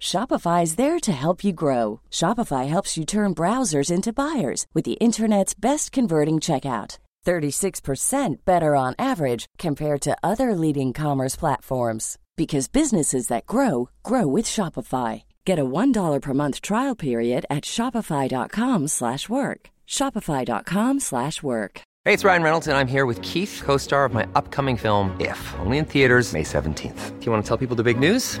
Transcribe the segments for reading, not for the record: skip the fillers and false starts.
Shopify is there to help you grow. Shopify helps you turn browsers into buyers with the internet's best converting checkout. 36% better on average compared to other leading commerce platforms. Because businesses that grow, grow with Shopify. Get a $1 per month trial period at shopify.com/work. Shopify.com/work. Hey, it's Ryan Reynolds, and I'm here with Keith, co-star of my upcoming film, If, only in theaters May 17th. Do you want to tell people the big news?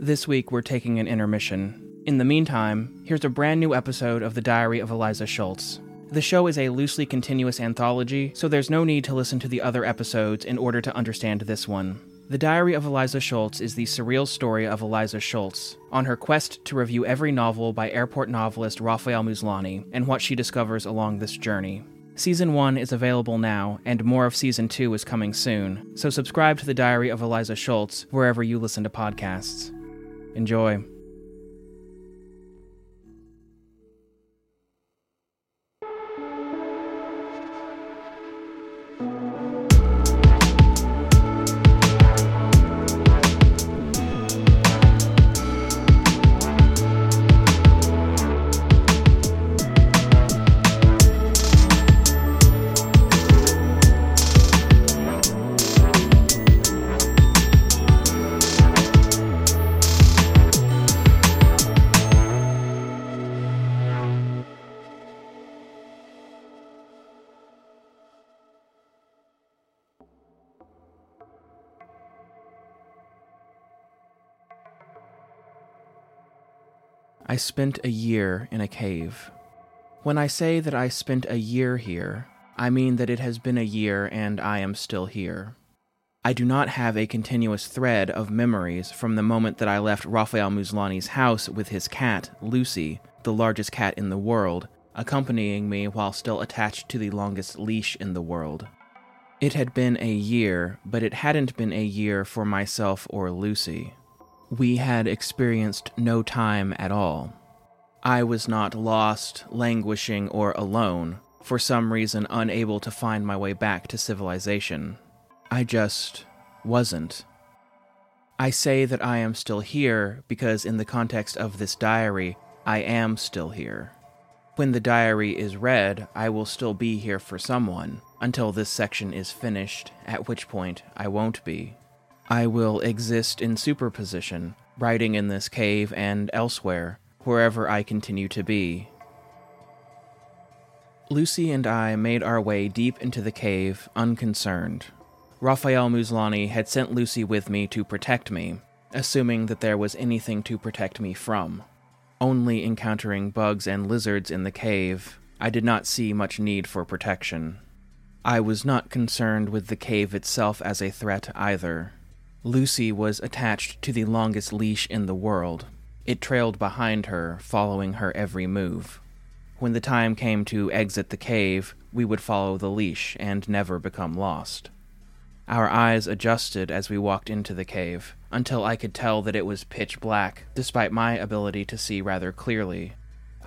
This week, we're taking an intermission. In the meantime, here's a brand new episode of The Diary of Aliza Schultz. The show is a loosely continuous anthology, so there's no need to listen to the other episodes in order to understand this one. The Diary of Aliza Schultz is the surreal story of Aliza Schultz, on her quest to review every novel by airport novelist Rafael Muslani, and what she discovers along this journey. Season 1 is available now, and more of Season 2 is coming soon, so subscribe to The Diary of Aliza Schultz wherever you listen to podcasts. Enjoy. I spent a year in a cave. When I say that I spent a year here, I mean that it has been a year and I am still here. I do not have a continuous thread of memories from the moment that I left Rafael Muslani's house with his cat, Lucy, the largest cat in the world, accompanying me while still attached to the longest leash in the world. It had been a year, but it hadn't been a year for myself or Lucy. We had experienced no time at all. I was not lost, languishing, or alone, for some reason unable to find my way back to civilization. I just wasn't. I say that I am still here because in the context of this diary, I am still here. When the diary is read, I will still be here for someone, until this section is finished, at which point I won't be. I will exist in superposition, writing in this cave and elsewhere, wherever I continue to be. Lucy and I made our way deep into the cave, unconcerned. Rafael Muslani had sent Lucy with me to protect me, assuming that there was anything to protect me from. Only encountering bugs and lizards in the cave, I did not see much need for protection. I was not concerned with the cave itself as a threat either. Lucy was attached to the longest leash in the world. It trailed behind her, following her every move. When the time came to exit the cave, we would follow the leash and never become lost. Our eyes adjusted as we walked into the cave, until I could tell that it was pitch black, despite my ability to see rather clearly.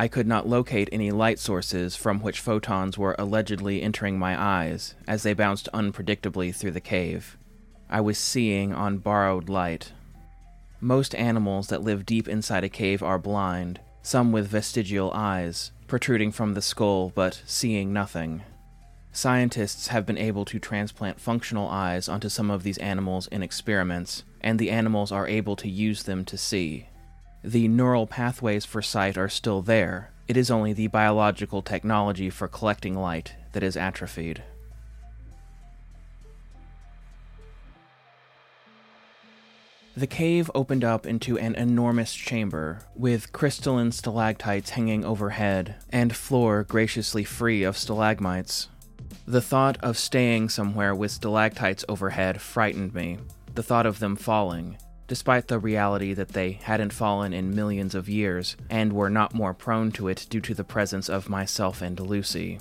I could not locate any light sources from which photons were allegedly entering my eyes as they bounced unpredictably through the cave. I was seeing on borrowed light. Most animals that live deep inside a cave are blind, some with vestigial eyes, protruding from the skull but seeing nothing. Scientists have been able to transplant functional eyes onto some of these animals in experiments, and the animals are able to use them to see. The neural pathways for sight are still there. It is only the biological technology for collecting light that is atrophied. The cave opened up into an enormous chamber, with crystalline stalactites hanging overhead, and floor graciously free of stalagmites. The thought of staying somewhere with stalactites overhead frightened me, the thought of them falling, despite the reality that they hadn't fallen in millions of years, and were not more prone to it due to the presence of myself and Lucy.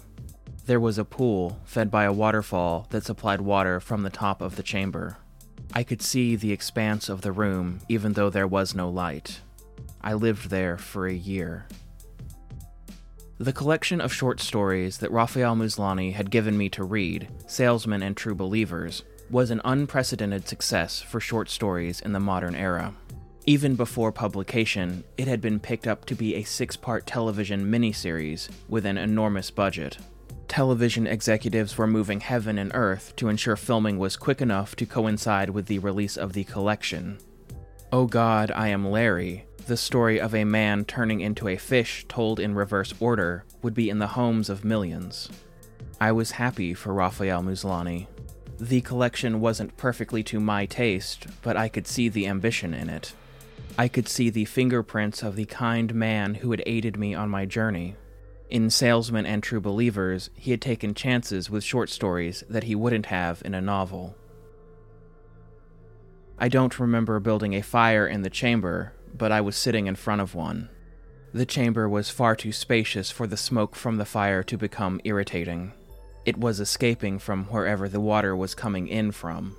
There was a pool, fed by a waterfall, that supplied water from the top of the chamber. I could see the expanse of the room, even though there was no light. I lived there for a year. The collection of short stories that Rafael Muslani had given me to read, Salesmen and True Believers, was an unprecedented success for short stories in the modern era. Even before publication, it had been picked up to be a 6-part television miniseries with an enormous budget. Television executives were moving heaven and earth to ensure filming was quick enough to coincide with the release of the collection. Oh God, I Am Larry, the story of a man turning into a fish told in reverse order, would be in the homes of millions. I was happy for Rafael Muslani. The collection wasn't perfectly to my taste, but I could see the ambition in it. I could see the fingerprints of the kind man who had aided me on my journey. In Salesmen and True Believers, he had taken chances with short stories that he wouldn't have in a novel. I don't remember building a fire in the chamber, but I was sitting in front of one. The chamber was far too spacious for the smoke from the fire to become irritating. It was escaping from wherever the water was coming in from.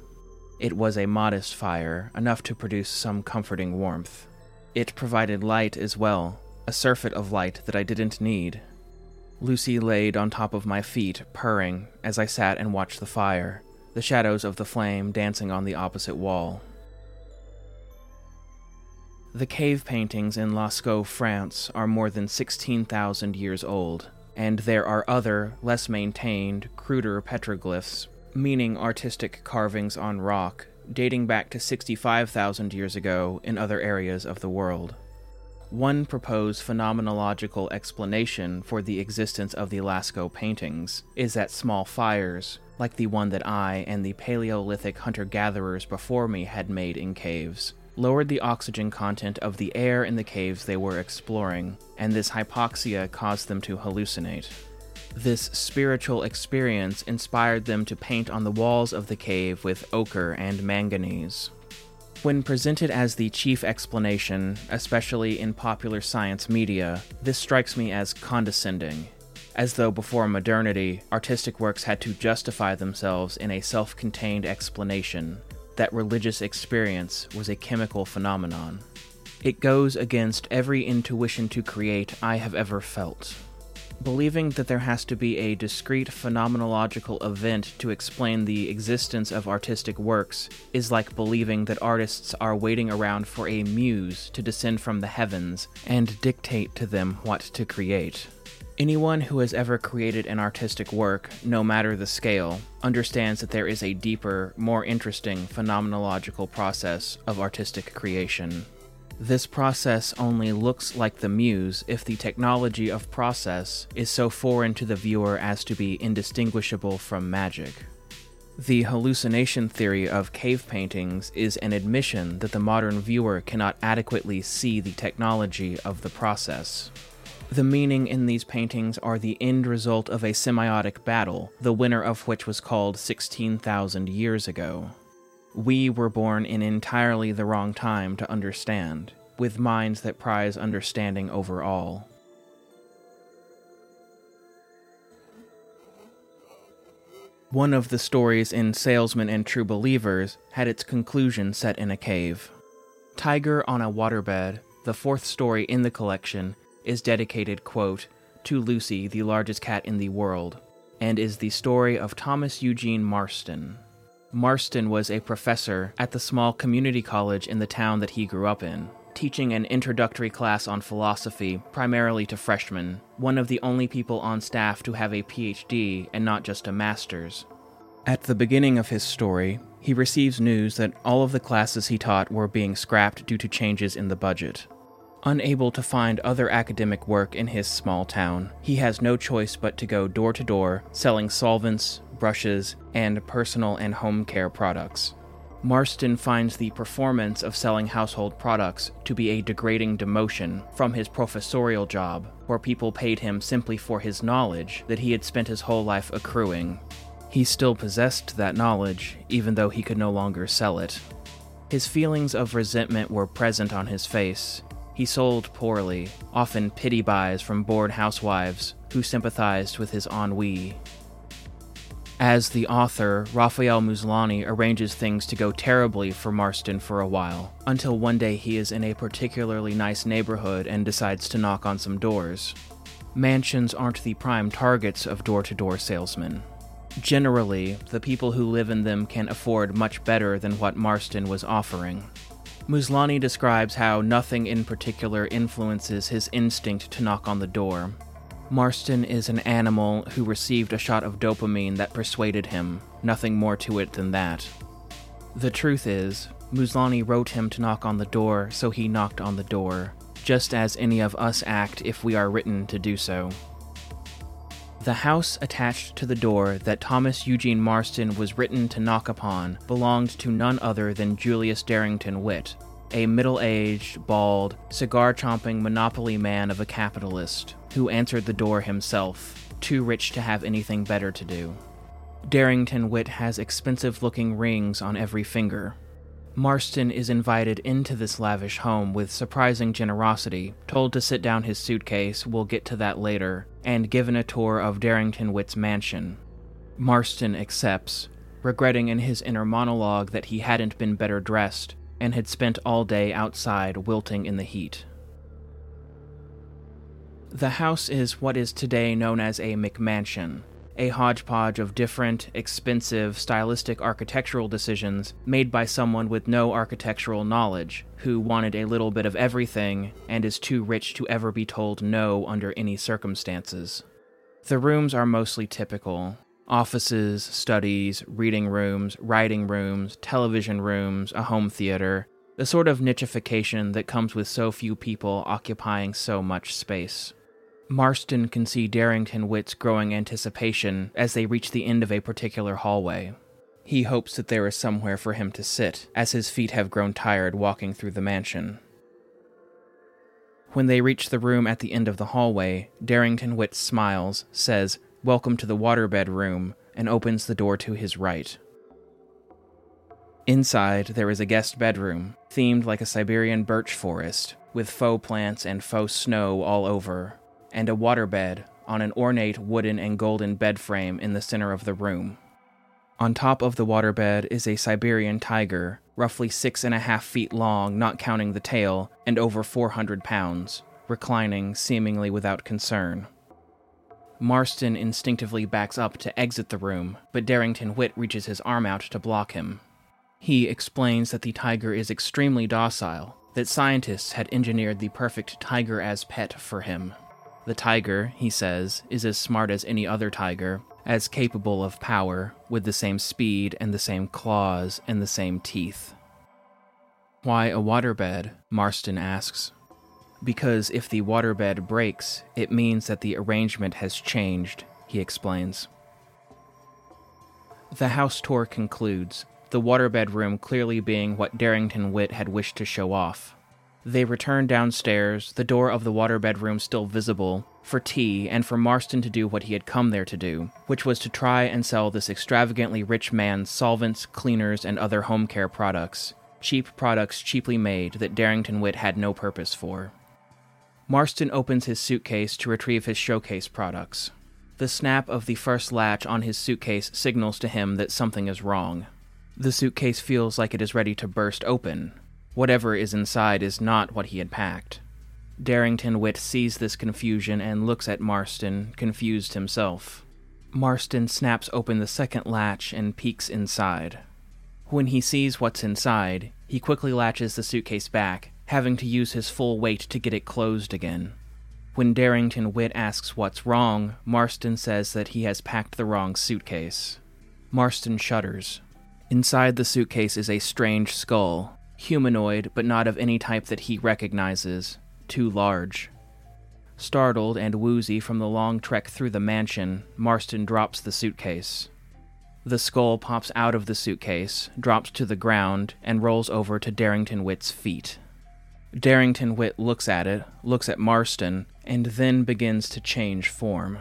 It was a modest fire, enough to produce some comforting warmth. It provided light as well, a surfeit of light that I didn't need. Lucy laid on top of my feet, purring, as I sat and watched the fire, the shadows of the flame dancing on the opposite wall. The cave paintings in Lascaux, France, are more than 16,000 years old, and there are other, less maintained, cruder petroglyphs, meaning artistic carvings on rock, dating back to 65,000 years ago in other areas of the world. One proposed phenomenological explanation for the existence of the Lascaux paintings is that small fires, like the one that I and the Paleolithic hunter-gatherers before me had made in caves, lowered the oxygen content of the air in the caves they were exploring, and this hypoxia caused them to hallucinate. This spiritual experience inspired them to paint on the walls of the cave with ochre and manganese. When presented as the chief explanation, especially in popular science media, this strikes me as condescending, as though before modernity, artistic works had to justify themselves in a self-contained explanation, that religious experience was a chemical phenomenon. It goes against every intuition to create I have ever felt. Believing that there has to be a discrete phenomenological event to explain the existence of artistic works is like believing that artists are waiting around for a muse to descend from the heavens and dictate to them what to create. Anyone who has ever created an artistic work, no matter the scale, understands that there is a deeper, more interesting phenomenological process of artistic creation. This process only looks like the muse if the technology of process is so foreign to the viewer as to be indistinguishable from magic. The hallucination theory of cave paintings is an admission that the modern viewer cannot adequately see the technology of the process. The meaning in these paintings are the end result of a semiotic battle, the winner of which was called 16,000 years ago. We were born in entirely the wrong time to understand, with minds that prize understanding over all. One of the stories in Salesmen and True Believers had its conclusion set in a cave. Tiger on a Waterbed, the fourth story in the collection, is dedicated, quote, to Lucy, the largest cat in the world, and is the story of Thomas Eugene Marston. Marston was a professor at the small community college in the town that he grew up in, teaching an introductory class on philosophy, primarily to freshmen, one of the only people on staff to have a PhD and not just a master's. At the beginning of his story, he receives news that all of the classes he taught were being scrapped due to changes in the budget. Unable to find other academic work in his small town, he has no choice but to go door to door selling solvents, brushes, and personal and home care products. Marston finds the performance of selling household products to be a degrading demotion from his professorial job, where people paid him simply for his knowledge that he had spent his whole life accruing. He still possessed that knowledge, even though he could no longer sell it. His feelings of resentment were present on his face. He sold poorly, often pity buys from bored housewives who sympathized with his ennui. As the author, Rafael Muslani arranges things to go terribly for Marston for a while, until one day he is in a particularly nice neighborhood and decides to knock on some doors. Mansions aren't the prime targets of door-to-door salesmen. Generally, the people who live in them can afford much better than what Marston was offering. Muslani describes how nothing in particular influences his instinct to knock on the door. Marston is an animal who received a shot of dopamine that persuaded him, nothing more to it than that. The truth is, Muslani wrote him to knock on the door, so he knocked on the door, just as any of us act if we are written to do so. The house attached to the door that Thomas Eugene Marston was written to knock upon belonged to none other than Julius Darrington Witt, a middle-aged, bald, cigar-chomping monopoly man of a capitalist, who answered the door himself, too rich to have anything better to do. Darrington Witt has expensive-looking rings on every finger. Marston is invited into this lavish home with surprising generosity, told to sit down his suitcase, we'll get to that later, and given a tour of Darrington Witt's mansion. Marston accepts, regretting in his inner monologue that he hadn't been better dressed, and had spent all day outside wilting in the heat. The house is what is today known as a McMansion, a hodgepodge of different, expensive, stylistic architectural decisions made by someone with no architectural knowledge, who wanted a little bit of everything and is too rich to ever be told no under any circumstances. The rooms are mostly typical. Offices, studies, reading rooms, writing rooms, television rooms, a home theater, the sort of nichification that comes with so few people occupying so much space. Marston can see Darrington Witt's growing anticipation as they reach the end of a particular hallway. He hopes that there is somewhere for him to sit, as his feet have grown tired walking through the mansion. When they reach the room at the end of the hallway, Darrington Witt smiles, says, "Welcome to the waterbed room," and opens the door to his right. Inside, there is a guest bedroom, themed like a Siberian birch forest, with faux plants and faux snow all over, and a waterbed on an ornate wooden and golden bed frame in the center of the room. On top of the waterbed is a Siberian tiger, roughly 6.5 feet long, not counting the tail, and over 400 pounds, reclining seemingly without concern. Marston instinctively backs up to exit the room, but Darrington Witt reaches his arm out to block him. He explains that the tiger is extremely docile, that scientists had engineered the perfect tiger as pet for him. The tiger, he says, is as smart as any other tiger, as capable of power, with the same speed and the same claws and the same teeth. "Why a waterbed?" Marston asks. "Because if the waterbed breaks, it means that the arrangement has changed," he explains. The house tour concludes, the waterbed room clearly being what Darrington Witt had wished to show off. They return downstairs, the door of the waterbed room still visible, for tea and for Marston to do what he had come there to do, which was to try and sell this extravagantly rich man's solvents, cleaners, and other home care products. Cheap products cheaply made that Darrington Witt had no purpose for. Marston opens his suitcase to retrieve his showcase products. The snap of the first latch on his suitcase signals to him that something is wrong. The suitcase feels like it is ready to burst open. Whatever is inside is not what he had packed. Darrington Witt sees this confusion and looks at Marston, confused himself. Marston snaps open the second latch and peeks inside. When he sees what's inside, he quickly latches the suitcase back, having to use his full weight to get it closed again. When Darrington Witt asks what's wrong, Marston says that he has packed the wrong suitcase. Marston shudders. Inside the suitcase is a strange skull, humanoid but not of any type that he recognizes, too large. Startled and woozy from the long trek through the mansion, Marston drops the suitcase. The skull pops out of the suitcase, drops to the ground, and rolls over to Darrington Witt's feet. Darrington Witt looks at it, looks at Marston, and then begins to change form.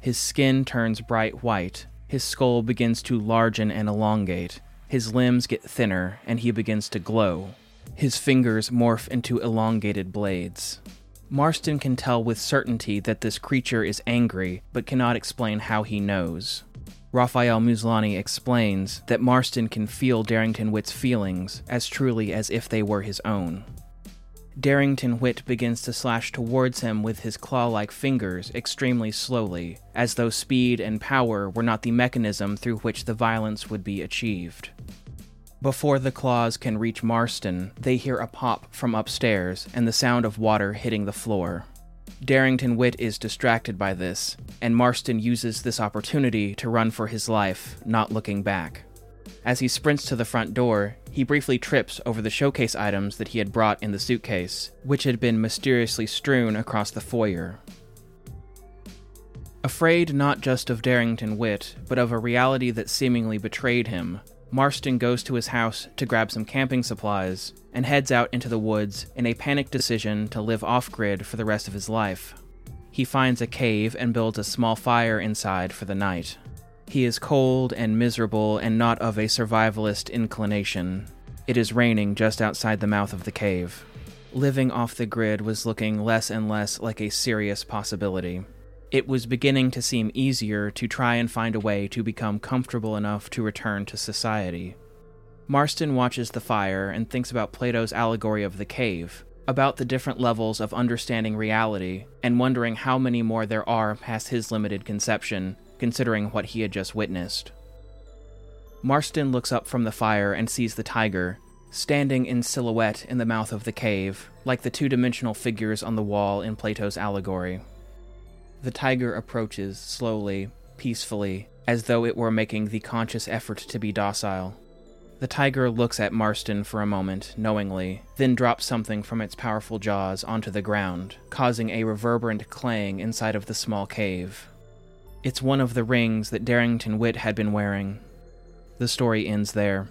His skin turns bright white, his skull begins to largen and elongate, his limbs get thinner, and he begins to glow. His fingers morph into elongated blades. Marston can tell with certainty that this creature is angry, but cannot explain how he knows. Rafael Muslani explains that Marston can feel Darrington Witt's feelings as truly as if they were his own. Darrington Witt begins to slash towards him with his claw-like fingers extremely slowly, as though speed and power were not the mechanism through which the violence would be achieved. Before the claws can reach Marston, they hear a pop from upstairs and the sound of water hitting the floor. Darrington Witt is distracted by this, and Marston uses this opportunity to run for his life, not looking back. As he sprints to the front door, he briefly trips over the showcase items that he had brought in the suitcase, which had been mysteriously strewn across the foyer. Afraid not just of Darrington Witt, but of a reality that seemingly betrayed him, Marston goes to his house to grab some camping supplies and heads out into the woods in a panicked decision to live off-grid for the rest of his life. He finds a cave and builds a small fire inside for the night. He is cold and miserable and not of a survivalist inclination. It is raining just outside the mouth of the cave. Living off the grid was looking less and less like a serious possibility. It was beginning to seem easier to try and find a way to become comfortable enough to return to society. Marston watches the fire and thinks about Plato's allegory of the cave, about the different levels of understanding reality, and wondering how many more there are past his limited conception, considering what he had just witnessed. Marston looks up from the fire and sees the tiger, standing in silhouette in the mouth of the cave, like the two-dimensional figures on the wall in Plato's allegory. The tiger approaches slowly, peacefully, as though it were making the conscious effort to be docile. The tiger looks at Marston for a moment, knowingly, then drops something from its powerful jaws onto the ground, causing a reverberant clang inside of the small cave. It's one of the rings that Darrington Witt had been wearing. The story ends there.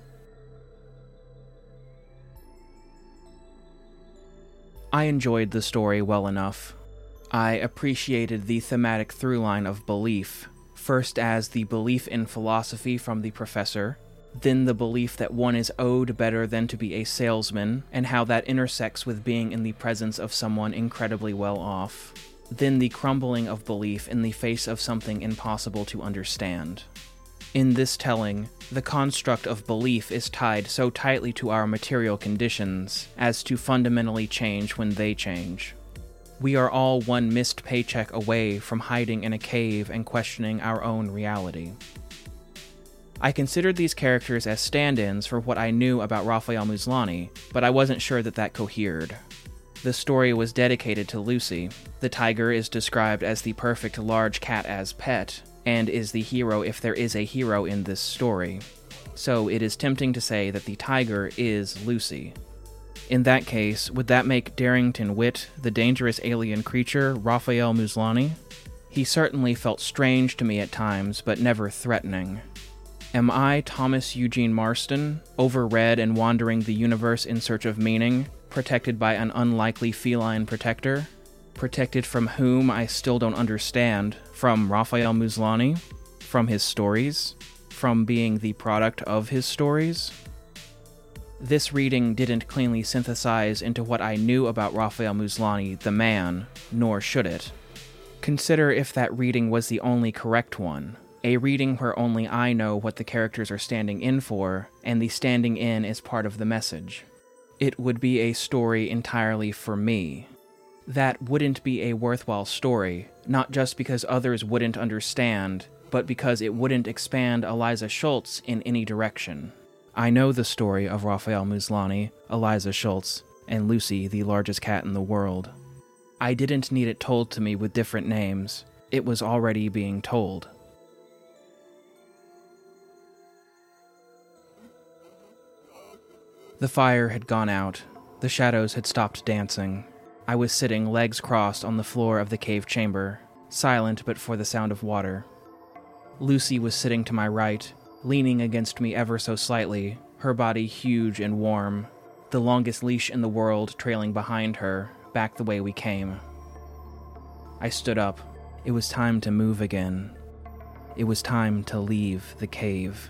I enjoyed the story well enough. I appreciated the thematic throughline of belief, first as the belief in philosophy from the professor, then the belief that one is owed better than to be a salesman, and how that intersects with being in the presence of someone incredibly well off. Then the crumbling of belief in the face of something impossible to understand. In this telling, the construct of belief is tied so tightly to our material conditions as to fundamentally change when they change. We are all one missed paycheck away from hiding in a cave and questioning our own reality. I considered these characters as stand-ins for what I knew about Rafael Muslani, but I wasn't sure that cohered. The story was dedicated to Lucy. The tiger is described as the perfect large cat as pet, and is the hero if there is a hero in this story. So it is tempting to say that the tiger is Lucy. In that case, would that make Darrington Witt the dangerous alien creature Rafael Muslani? He certainly felt strange to me at times, but never threatening. Am I Thomas Eugene Marston, overread and wandering the universe in search of meaning? Protected by an unlikely feline protector, protected from whom I still don't understand, from Rafael Muslani, from his stories, from being the product of his stories. This reading didn't cleanly synthesize into what I knew about Rafael Muslani, the man, nor should it. Consider if that reading was the only correct one, a reading where only I know what the characters are standing in for, and the standing in is part of the message. It would be a story entirely for me. that wouldn't be a worthwhile story, not just because others wouldn't understand, but because it wouldn't expand Aliza Schultz in any direction. I know the story of Rafael Muslani, Aliza Schultz, and Lucy, the largest cat in the world. I didn't need it told to me with different names. It was already being told. The fire had gone out. The shadows had stopped dancing. I was sitting, legs crossed, on the floor of the cave chamber, silent but for the sound of water. Lucy was sitting to my right, leaning against me ever so slightly, her body huge and warm, the longest leash in the world trailing behind her, back the way we came. I stood up. It was time to move again. It was time to leave the cave.